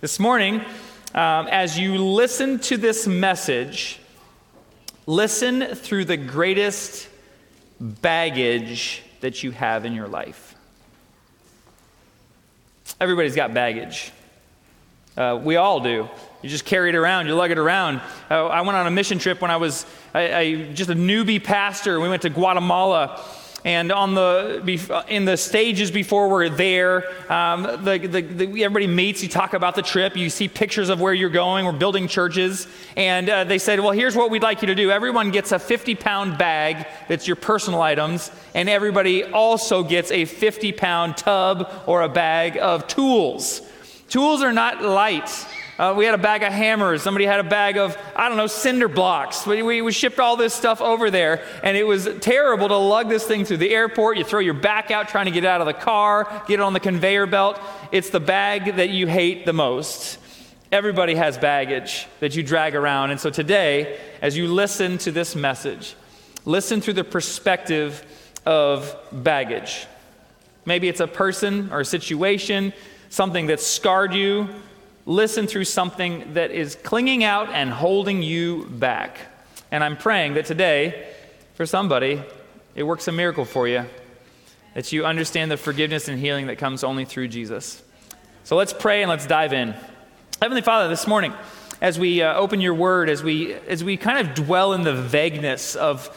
This morning, as you listen to this message, listen through the greatest baggage that you have in your life. Everybody's got baggage. We all do. You just carry it around. You lug it around. I went on a mission trip when I was just a newbie pastor. We went to Guatemala. And in the stages before we're there, everybody meets, you talk about the trip, you see pictures of where you're going, we're building churches, and they said, well, here's what we'd like you to do. Everyone gets a 50-pound bag that's your personal items, and everybody also gets a 50-pound tub or a bag of tools. Tools are not light. We had a bag of hammers. Somebody had a bag of, cinder blocks. We shipped all this stuff over there, and it was terrible to lug this thing through the airport. You throw your back out trying to get it out of the car, get it on the conveyor belt. It's the bag that you hate the most. Everybody has baggage that you drag around. And so today, as you listen to this message, listen through the perspective of baggage. Maybe it's a person or a situation, something that scarred you. Listen through something that is clinging out and holding you back. And I'm praying that today, for somebody, it works a miracle for you, that you understand the forgiveness and healing that comes only through Jesus. So let's pray and let's dive in. Heavenly Father, this morning, as we open your word, as we kind of dwell in the vagueness of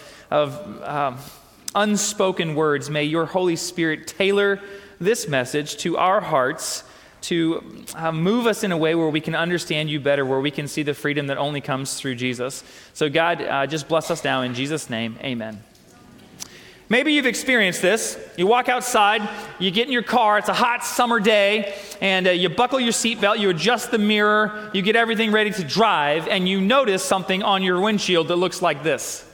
unspoken words, may your Holy Spirit tailor this message to our hearts, to move us in a way where we can understand you better, where we can see the freedom that only comes through Jesus. So God, just bless us now in Jesus' name, amen. Maybe you've experienced this. You walk outside, you get in your car, it's a hot summer day, and you buckle your seatbelt, you adjust the mirror, you get everything ready to drive, and you notice something on your windshield that looks like this.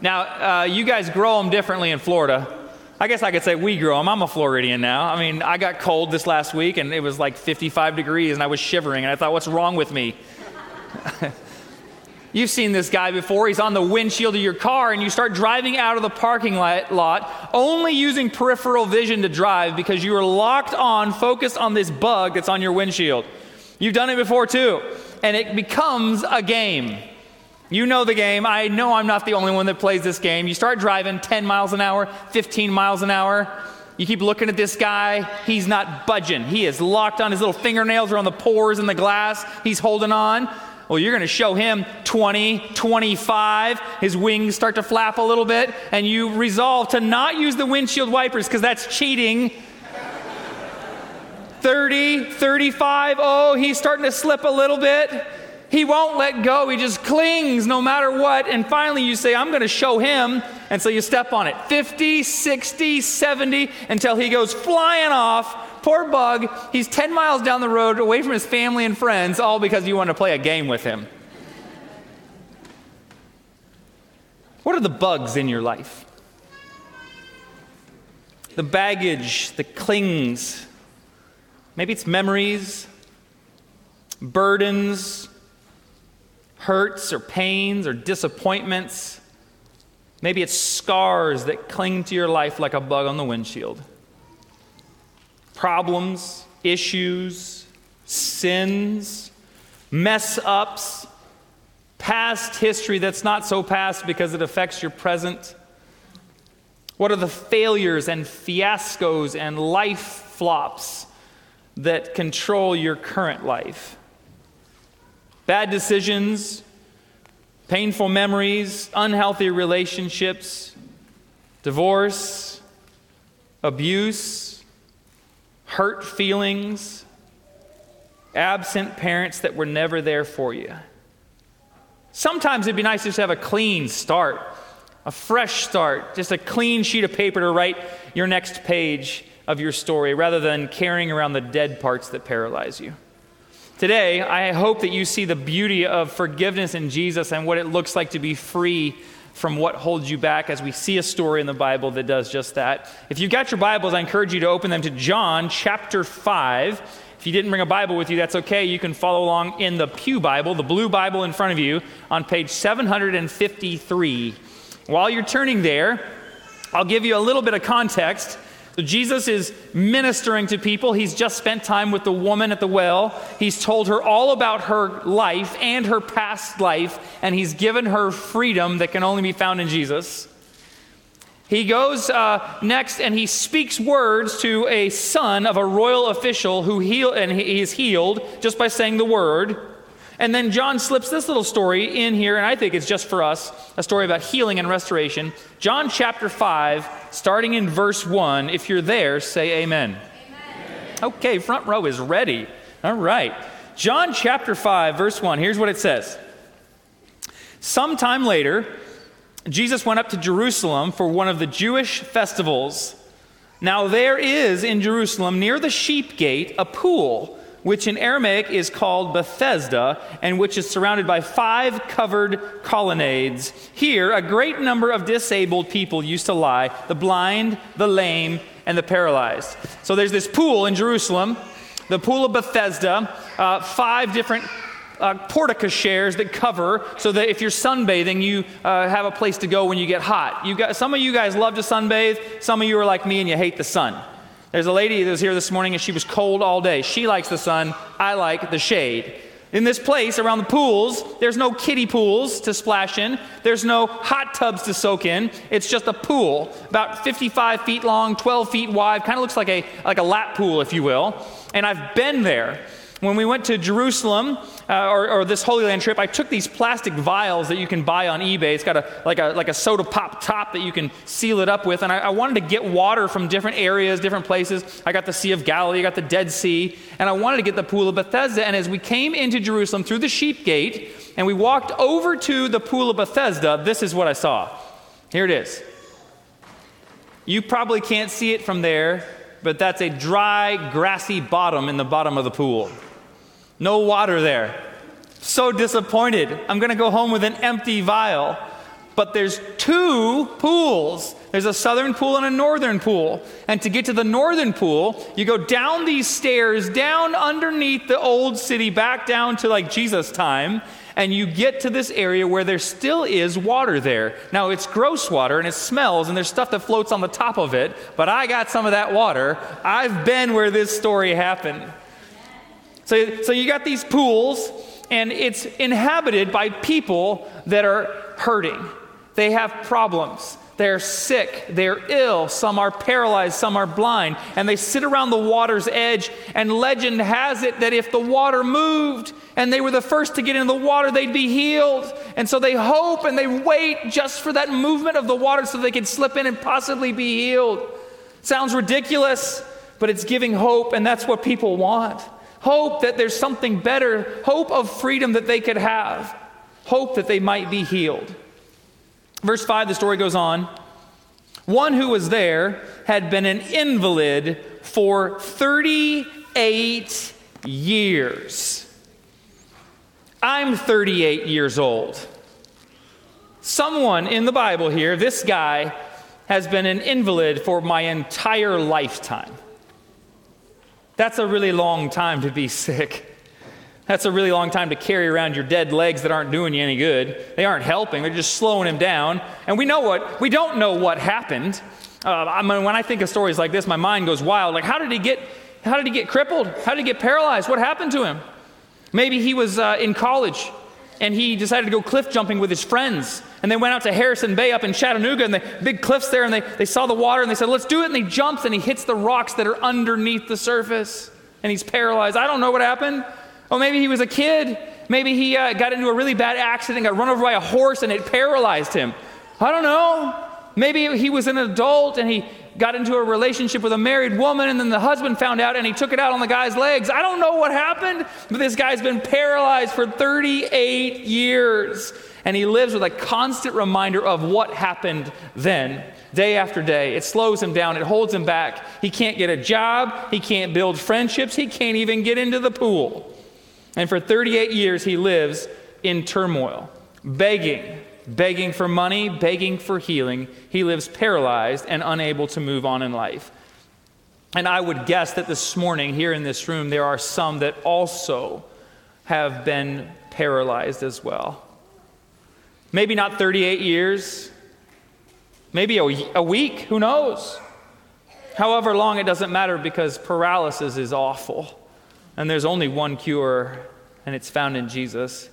Now, you guys grow them differently in Florida. I guess I could say we grow them. I'm a Floridian now. I mean, I got cold this last week, and it was like 55 degrees, and I was shivering, and I thought, what's wrong with me? You've seen this guy before. He's on the windshield of your car, and you start driving out of the parking lot, only using peripheral vision to drive because you are locked on, focused on this bug that's on your windshield. You've done it before, too, and it becomes a game. You know the game. I know I'm not the only one that plays this game. You start driving 10 miles an hour, 15 miles an hour. You keep looking at this guy. He's not budging. He is locked on. His little fingernails are on the pores in the glass. He's holding on. Well, you're going to show him 20, 25. His wings start to flap a little bit, and you resolve to not use the windshield wipers because that's cheating. 30, 35. Oh, he's starting to slip a little bit. He won't let go. He just clings no matter what. And finally you say, I'm going to show him. And so you step on it. 50, 60, 70, until he goes flying off. Poor bug. He's 10 miles down the road away from his family and friends, all because you want to play a game with him. What are the bugs in your life? The baggage, the clings. Maybe it's memories, burdens, hurts or pains or disappointments. Maybe it's scars that cling to your life like a bug on the windshield. Problems, issues, sins, mess-ups, past history that's not so past because it affects your present. What are the failures and fiascos and life flops that control your current life? Bad decisions, painful memories, unhealthy relationships, divorce, abuse, hurt feelings, absent parents that were never there for you. Sometimes it'd be nice just to have a clean start, a fresh start, just a clean sheet of paper to write your next page of your story rather than carrying around the dead parts that paralyze you. Today, I hope that you see the beauty of forgiveness in Jesus and what it looks like to be free from what holds you back as we see a story in the Bible that does just that. If you've got your Bibles, I encourage you to open them to John chapter 5. If you didn't bring a Bible with you, that's okay. You can follow along in the Pew Bible, the blue Bible in front of you, on page 753. While you're turning there, I'll give you a little bit of context. So Jesus is ministering to people. He's just spent time with the woman at the well. He's told her all about her life and her past life, and he's given her freedom that can only be found in Jesus. He goes next and he speaks words to a son of a royal official who is healed just by saying the word. And then John slips this little story in here, and I think it's just for us, a story about healing and restoration. John chapter 5, starting in verse 1. If you're there, say amen. Amen. Okay, front row is ready. All right. John chapter 5, verse 1. Here's what it says. Sometime later, Jesus went up to Jerusalem for one of the Jewish festivals. Now there is in Jerusalem, near the Sheep Gate, a pool, which in Aramaic is called Bethesda, and which is surrounded by 5 covered colonnades. Here, a great number of disabled people used to lie, the blind, the lame, and the paralyzed. So there's this pool in Jerusalem, the Pool of Bethesda, 5 different porticocheres that cover, so that if you're sunbathing, you have a place to go when you get hot. Some of you guys love to sunbathe, some of you are like me and you hate the sun. There's a lady that was here this morning and she was cold all day. She likes the sun. I like the shade. In this place, around the pools, there's no kiddie pools to splash in. There's no hot tubs to soak in. It's just a pool, about 55 feet long, 12 feet wide. Kind of looks like a lap pool, if you will. And I've been there. When we went to Jerusalem, or this Holy Land trip, I took these plastic vials that you can buy on eBay. It's got a soda pop top that you can seal it up with. And I wanted to get water from different areas, different places. I got the Sea of Galilee, I got the Dead Sea, and I wanted to get the Pool of Bethesda. And as we came into Jerusalem through the Sheep Gate, and we walked over to the Pool of Bethesda, this is what I saw. Here it is. You probably can't see it from there, but that's a dry, grassy bottom in the bottom of the pool. No water there. So disappointed. I'm going to go home with an empty vial. But there's 2 pools. There's a southern pool and a northern pool. And to get to the northern pool, you go down these stairs, down underneath the old city, back down to like Jesus' time, and you get to this area where there still is water there. Now, it's gross water, and it smells, and there's stuff that floats on the top of it, but I got some of that water. I've been where this story happened. So you got these pools, and it's inhabited by people that are hurting. They have problems. They're sick. They're ill. Some are paralyzed. Some are blind. And they sit around the water's edge, and legend has it that if the water moved and they were the first to get into the water, they'd be healed. And so they hope and they wait just for that movement of the water so they can slip in and possibly be healed. Sounds ridiculous, but it's giving hope, and that's what people want. Hope that there's something better, hope of freedom that they could have, hope that they might be healed. Verse 5, the story goes on. One who was there had been an invalid for 38 years. I'm 38 years old. Someone in the Bible here, this guy, has been an invalid for my entire lifetime. That's a really long time to be sick. That's a really long time to carry around your dead legs that aren't doing you any good. They aren't helping. They're just slowing him down. And we don't know what happened. When I think of stories like this, my mind goes wild. Like, how did he get crippled? How did he get paralyzed? What happened to him? Maybe he was in college, and he decided to go cliff jumping with his friends. And they went out to Harrison Bay up in Chattanooga, and the big cliffs there, and they saw the water, and they said, let's do it. And he jumps, and he hits the rocks that are underneath the surface, and he's paralyzed. I don't know what happened. Oh, maybe he was a kid. Maybe he got into a really bad accident, got run over by a horse, and it paralyzed him. I don't know. Maybe he was an adult, and he got into a relationship with a married woman, and then the husband found out, and he took it out on the guy's legs. I don't know what happened, but this guy's been paralyzed for 38 years, and he lives with a constant reminder of what happened then, day after day. It slows him down. It holds him back. He can't get a job. He can't build friendships. He can't even get into the pool. And for 38 years, he lives in turmoil, begging for money, begging for healing. He lives paralyzed and unable to move on in life. And I would guess that this morning here in this room, there are some that also have been paralyzed as well. Maybe not 38 years, maybe a week, who knows? However long, it doesn't matter, because paralysis is awful. And there's only one cure, and it's found in Jesus.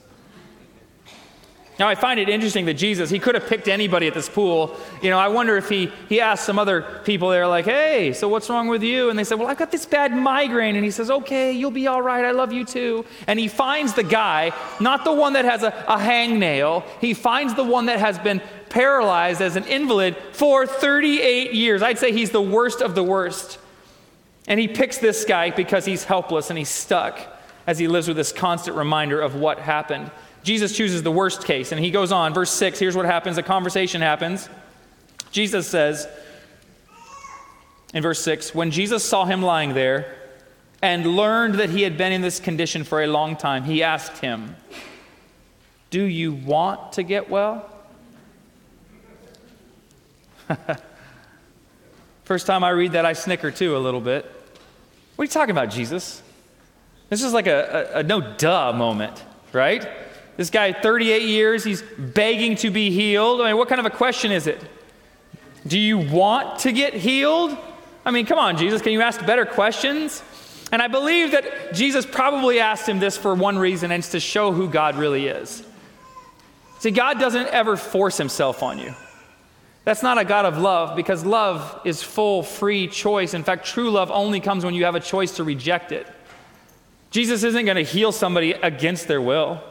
Now, I find it interesting that Jesus, he could have picked anybody at this pool. You know, I wonder if he asked some other people there, like, hey, so what's wrong with you? And they said, well, I've got this bad migraine. And he says, okay, you'll be all right. I love you too. And he finds the guy, not the one that has a hangnail. He finds the one that has been paralyzed as an invalid for 38 years. I'd say he's the worst of the worst. And he picks this guy because he's helpless and he's stuck as he lives with this constant reminder of what happened. Jesus chooses the worst case, and he goes on. Verse 6, here's what happens. A conversation happens. Jesus says, in verse 6, when Jesus saw him lying there and learned that he had been in this condition for a long time, he asked him, do you want to get well? First time I read that, I snicker too a little bit. What are you talking about, Jesus? This is like a no-duh moment, right? This guy, 38 years, he's begging to be healed. I mean, what kind of a question is it? Do you want to get healed? I mean, come on, Jesus, can you ask better questions? And I believe that Jesus probably asked him this for one reason, and it's to show who God really is. See, God doesn't ever force himself on you. That's not a God of love, because love is full, free choice. In fact, true love only comes when you have a choice to reject it. Jesus isn't going to heal somebody against their will.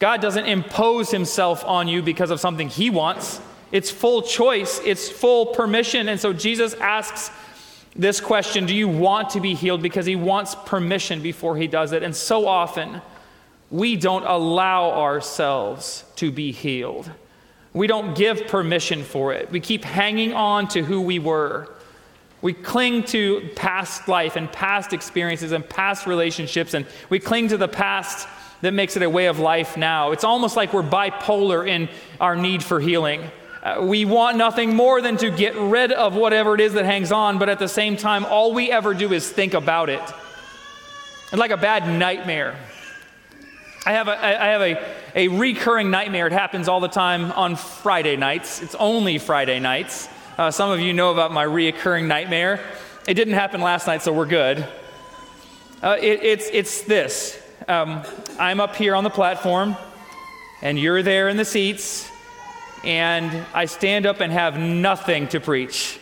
God doesn't impose himself on you because of something he wants. It's full choice. It's full permission. And so Jesus asks this question, do you want to be healed? Because he wants permission before he does it. And so often, we don't allow ourselves to be healed. We don't give permission for it. We keep hanging on to who we were. We cling to past life and past experiences and past relationships. And we cling to the past that makes it a way of life now. It's almost like we're bipolar in our need for healing. We want nothing more than to get rid of whatever it is that hangs on, but at the same time, all we ever do is think about it. It's like a bad nightmare. I have a recurring nightmare. It happens all the time on Friday nights. It's only Friday nights. Some of you know about my recurring nightmare. It didn't happen last night, so we're good. It's this. I'm up here on the platform, and you're there in the seats, and I stand up and have nothing to preach,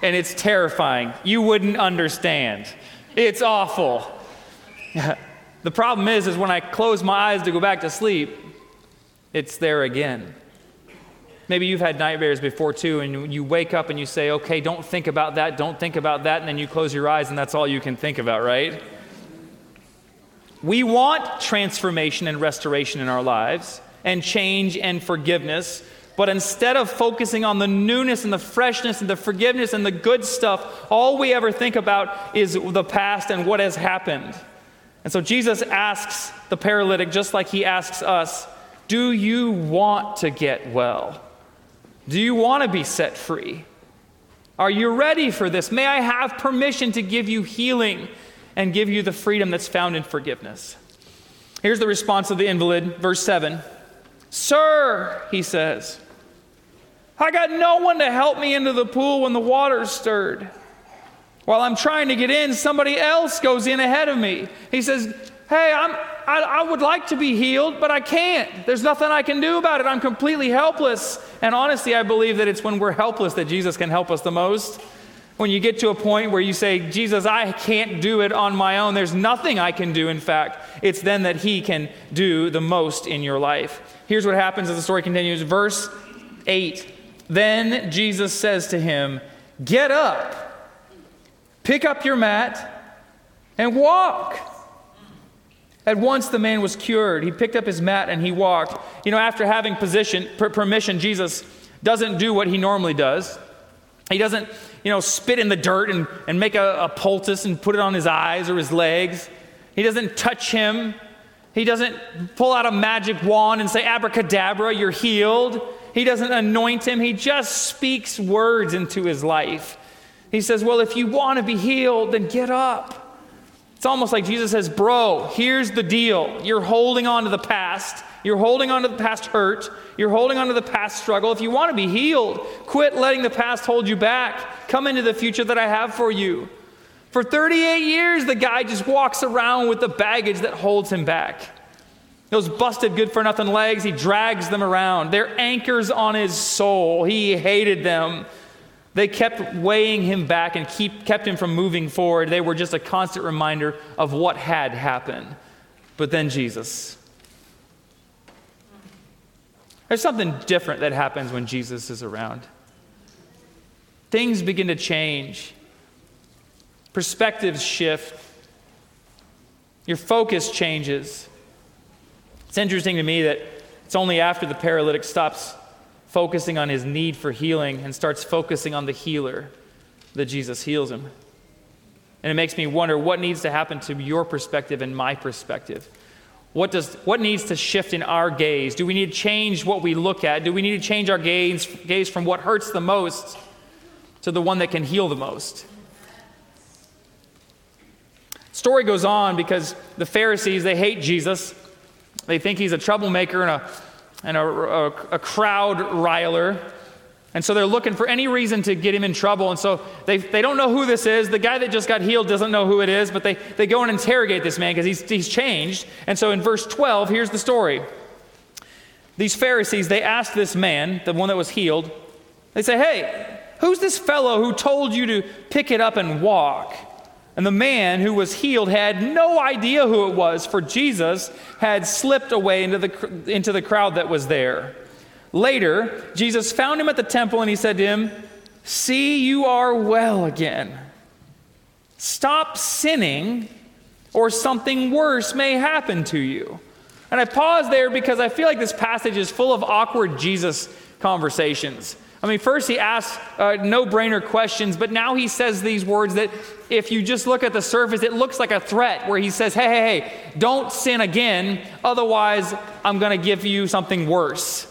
and it's terrifying. You wouldn't understand. It's awful. The problem is when I close my eyes to go back to sleep, it's there again. Maybe you've had nightmares before too, and you wake up and you say, okay, don't think about that, and then you close your eyes, and that's all you can think about, right? We want transformation and restoration in our lives and change and forgiveness, but instead of focusing on the newness and the freshness and the forgiveness and the good stuff, all we ever think about is the past and what has happened. And so Jesus asks the paralytic, just like he asks us, do you want to get well? Do you want to be set free? Are you ready for this? May I have permission to give you healing and give you the freedom that's found in forgiveness? Here's the response of the invalid, verse 7. Sir, he says, I got no one to help me into the pool when the water stirred. While I'm trying to get in, somebody else goes in ahead of me. He says, hey, I would like to be healed, but I can't. There's nothing I can do about it. I'm completely helpless. And honestly, I believe that it's when we're helpless that Jesus can help us the most. When you get to a point where you say, Jesus, I can't do it on my own. There's nothing I can do, in fact. It's then that he can do the most in your life. Here's what happens as the story continues. Verse 8. Then Jesus says to him, get up, pick up your mat, and walk. At once the man was cured. He picked up his mat and he walked. You know, after having permission, Jesus doesn't do what he normally does. He doesn't, spit in the dirt and make a poultice and put it on his eyes or his legs. He doesn't touch him. He doesn't pull out a magic wand and say, abracadabra, you're healed. He doesn't anoint him. He just speaks words into his life. He says, well, if you want to be healed, then get up. It's almost like Jesus says, bro, here's the deal. You're holding on to the past. You're holding on to the past hurt. You're holding on to the past struggle. If you want to be healed, quit letting the past hold you back. Come into the future that I have for you. For 38 years, the guy just walks around with the baggage that holds him back. Those busted good-for-nothing legs, he drags them around. They're anchors on his soul. He hated them. They kept weighing him back and kept him from moving forward. They were just a constant reminder of what had happened. But then Jesus. There's something different that happens when Jesus is around. Things begin to change. Perspectives shift. Your focus changes. It's interesting to me that it's only after the paralytic stops focusing on his need for healing and starts focusing on the healer that Jesus heals him. And it makes me wonder what needs to happen to your perspective and my perspective. What needs to shift in our gaze? Do we need to change what we look at? Do we need to change our gaze from what hurts the most to the one that can heal the most? Story goes on because the Pharisees, they hate Jesus. They think he's a troublemaker and a crowd riler. And so they're looking for any reason to get him in trouble. And so they don't know who this is. The guy that just got healed doesn't know who it is, but they go and interrogate this man because he's changed. And so in verse 12, here's the story. These Pharisees, they asked this man, the one that was healed, they say, hey, who's this fellow who told you to pick it up and walk? And the man who was healed had no idea who it was, for Jesus had slipped away into the crowd that was there. Later, Jesus found him at the temple and he said to him, see, you are well again. Stop sinning or something worse may happen to you. And I pause there because I feel like this passage is full of awkward Jesus conversations. I mean, first he asks no-brainer questions, but now he says these words that if you just look at the surface, it looks like a threat where he says, hey, don't sin again, otherwise I'm going to give you something worse.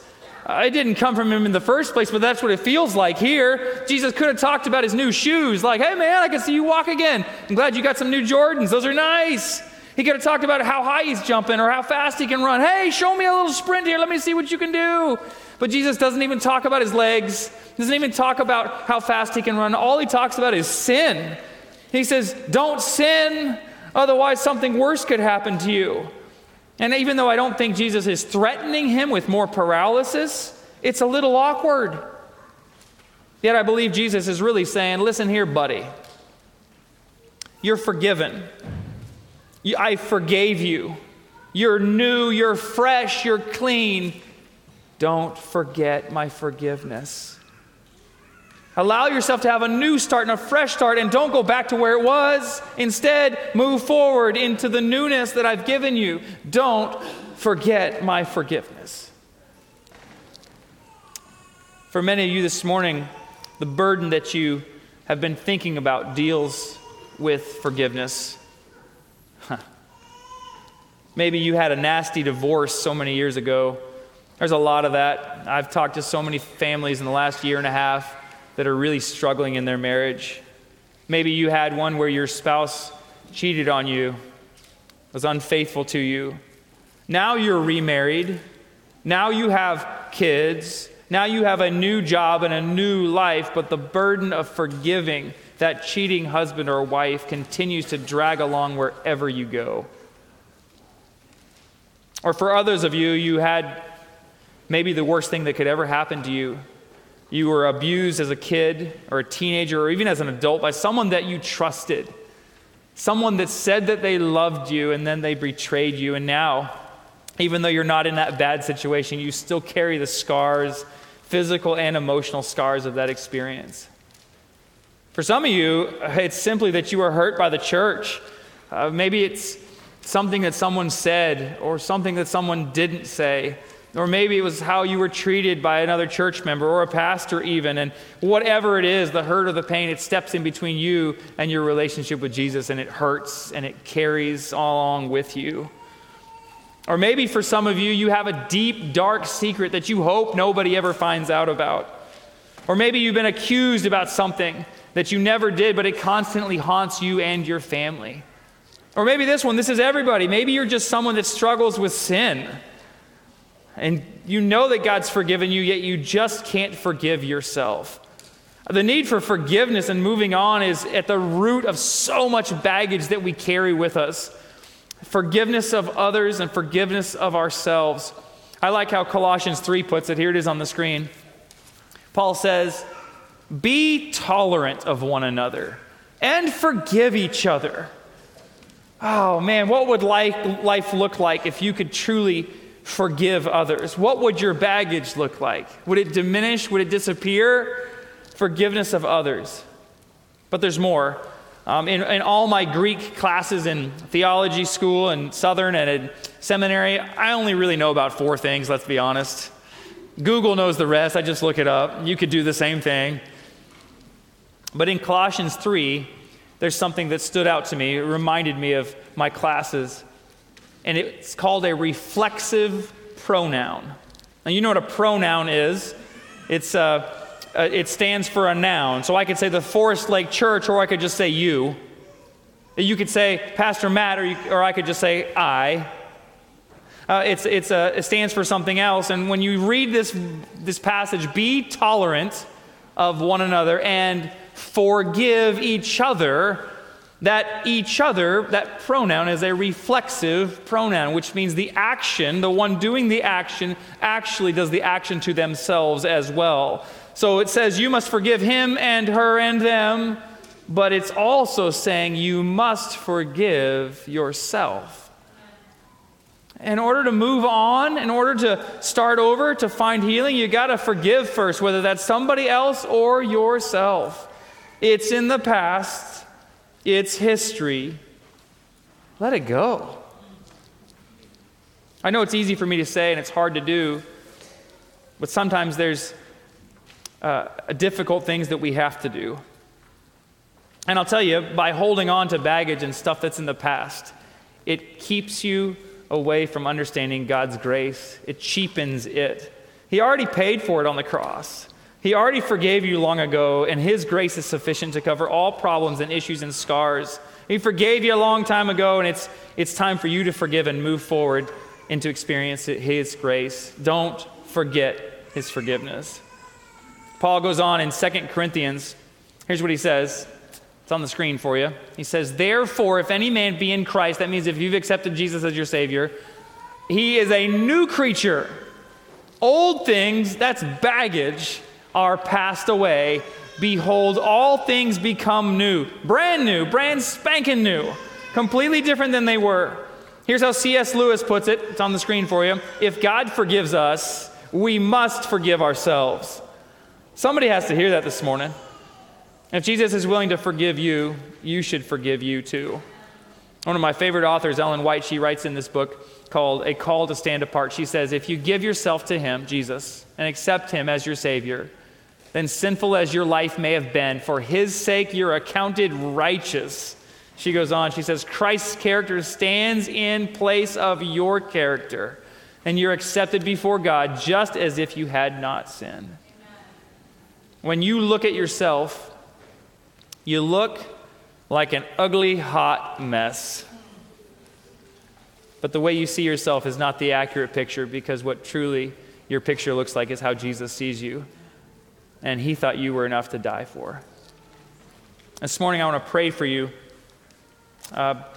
It didn't come from him in the first place, but that's what it feels like here. Jesus could have talked about his new shoes, like, hey man, I can see you walk again. I'm glad you got some new Jordans. Those are nice. He could have talked about how high he's jumping or how fast he can run. Hey, show me a little sprint here. Let me see what you can do. But Jesus doesn't even talk about his legs. Doesn't even talk about how fast he can run. All he talks about is sin. He says, don't sin, otherwise something worse could happen to you. And even though I don't think Jesus is threatening him with more paralysis, it's a little awkward. Yet I believe Jesus is really saying, listen here, buddy. You're forgiven. I forgave you. You're new, you're fresh, you're clean. Don't forget my forgiveness. Allow yourself to have a new start and a fresh start, and don't go back to where it was. Instead, move forward into the newness that I've given you. Don't forget my forgiveness. For many of you this morning, the burden that you have been thinking about deals with forgiveness. Maybe you had a nasty divorce so many years ago. There's a lot of that. I've talked to so many families in the last year and a half that are really struggling in their marriage. Maybe you had one where your spouse cheated on you, was unfaithful to you. Now you're remarried. Now you have kids. Now you have a new job and a new life, but the burden of forgiving that cheating husband or wife continues to drag along wherever you go. Or for others of you, you had maybe the worst thing that could ever happen to you. You were abused as a kid or a teenager or even as an adult by someone that you trusted. Someone that said that they loved you and then they betrayed you. And now, even though you're not in that bad situation, you still carry the scars, physical and emotional scars of that experience. For some of you, it's simply that you were hurt by the church. Maybe it's something that someone said or something that someone didn't say. Or maybe it was how you were treated by another church member or a pastor even. And whatever it is, the hurt or the pain, it steps in between you and your relationship with Jesus, and it hurts and it carries along with you. Or maybe for some of you, you have a deep, dark secret that you hope nobody ever finds out about. Or maybe you've been accused about something that you never did, but it constantly haunts you and your family. Or maybe this one, this is everybody. Maybe you're just someone that struggles with sin. And you know that God's forgiven you, yet you just can't forgive yourself. The need for forgiveness and moving on is at the root of so much baggage that we carry with us. Forgiveness of others and forgiveness of ourselves. I like how Colossians 3 puts it. Here it is on the screen. Paul says, "Be tolerant of one another and forgive each other." Oh man, what would life look like if you could truly forgive others? What would your baggage look like? Would it diminish? Would it disappear? Forgiveness of others. But there's more. In all my Greek classes in theology school and Southern and at seminary, I only really know about four things, let's be honest. Google knows the rest. I just look it up. You could do the same thing. But in Colossians 3, there's something that stood out to me. It reminded me of my classes. And it's called a reflexive pronoun. Now, you know what a pronoun is. It stands for a noun. So I could say the Forest Lake Church, or I could just say you. You could say Pastor Matt, or I could just say I. It stands for something else. And when you read this passage, be tolerant of one another and forgive each other. That pronoun is a reflexive pronoun, which means the action, the one doing the action, actually does the action to themselves as well. So it says you must forgive him and her and them, but it's also saying you must forgive yourself. In order to move on, in order to start over, to find healing, you got to forgive first, whether that's somebody else or yourself. It's in the past. It's history. Let it go. I know it's easy for me to say and it's hard to do, but sometimes there's difficult things that we have to do. And I'll tell you, by holding on to baggage and stuff that's in the past, it keeps you away from understanding God's grace. It cheapens it. He already paid for it on the cross. He already forgave you long ago, and His grace is sufficient to cover all problems and issues and scars. He forgave you a long time ago, and it's time for you to forgive and move forward and to experience His grace. Don't forget His forgiveness. Paul goes on in 2 Corinthians. Here's what he says. It's on the screen for you. He says, "Therefore, if any man be in Christ," that means if you've accepted Jesus as your Savior, "he is a new creature. Old things," that's baggage, "are passed away. Behold, all things become new." Brand new, brand spanking new. Completely different than they were. Here's how C.S. Lewis puts it. It's on the screen for you. "If God forgives us, we must forgive ourselves." Somebody has to hear that this morning. If Jesus is willing to forgive you, you should forgive you too. One of my favorite authors, Ellen White, she writes in this book called A Call to Stand Apart. She says, if you give yourself to Him, Jesus, and accept Him as your Savior, then sinful as your life may have been, for His sake you're accounted righteous. She goes on, she says, Christ's character stands in place of your character, and you're accepted before God just as if you had not sinned. When you look at yourself, you look like an ugly, hot mess. But the way you see yourself is not the accurate picture, because what truly your picture looks like is how Jesus sees you. And He thought you were enough to die for. This morning I want to pray for you.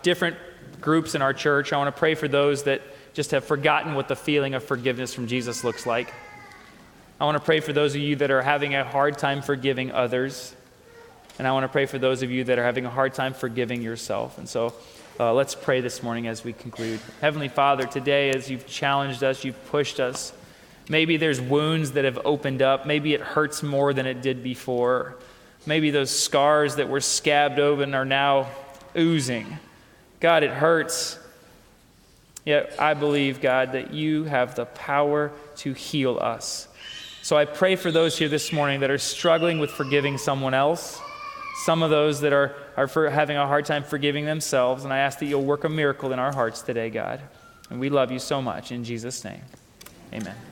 Different groups in our church, I want to pray for those that just have forgotten what the feeling of forgiveness from Jesus looks like. I want to pray for those of you that are having a hard time forgiving others. And I want to pray for those of you that are having a hard time forgiving yourself. And so let's pray this morning as we conclude. Heavenly Father, today as You've challenged us, You've pushed us. Maybe there's wounds that have opened up. Maybe it hurts more than it did before. Maybe those scars that were scabbed open are now oozing. God, it hurts. Yet I believe, God, that You have the power to heal us. So I pray for those here this morning that are struggling with forgiving someone else, some of those that are having a hard time forgiving themselves, and I ask that You'll work a miracle in our hearts today, God. And we love You so much. In Jesus' name, amen.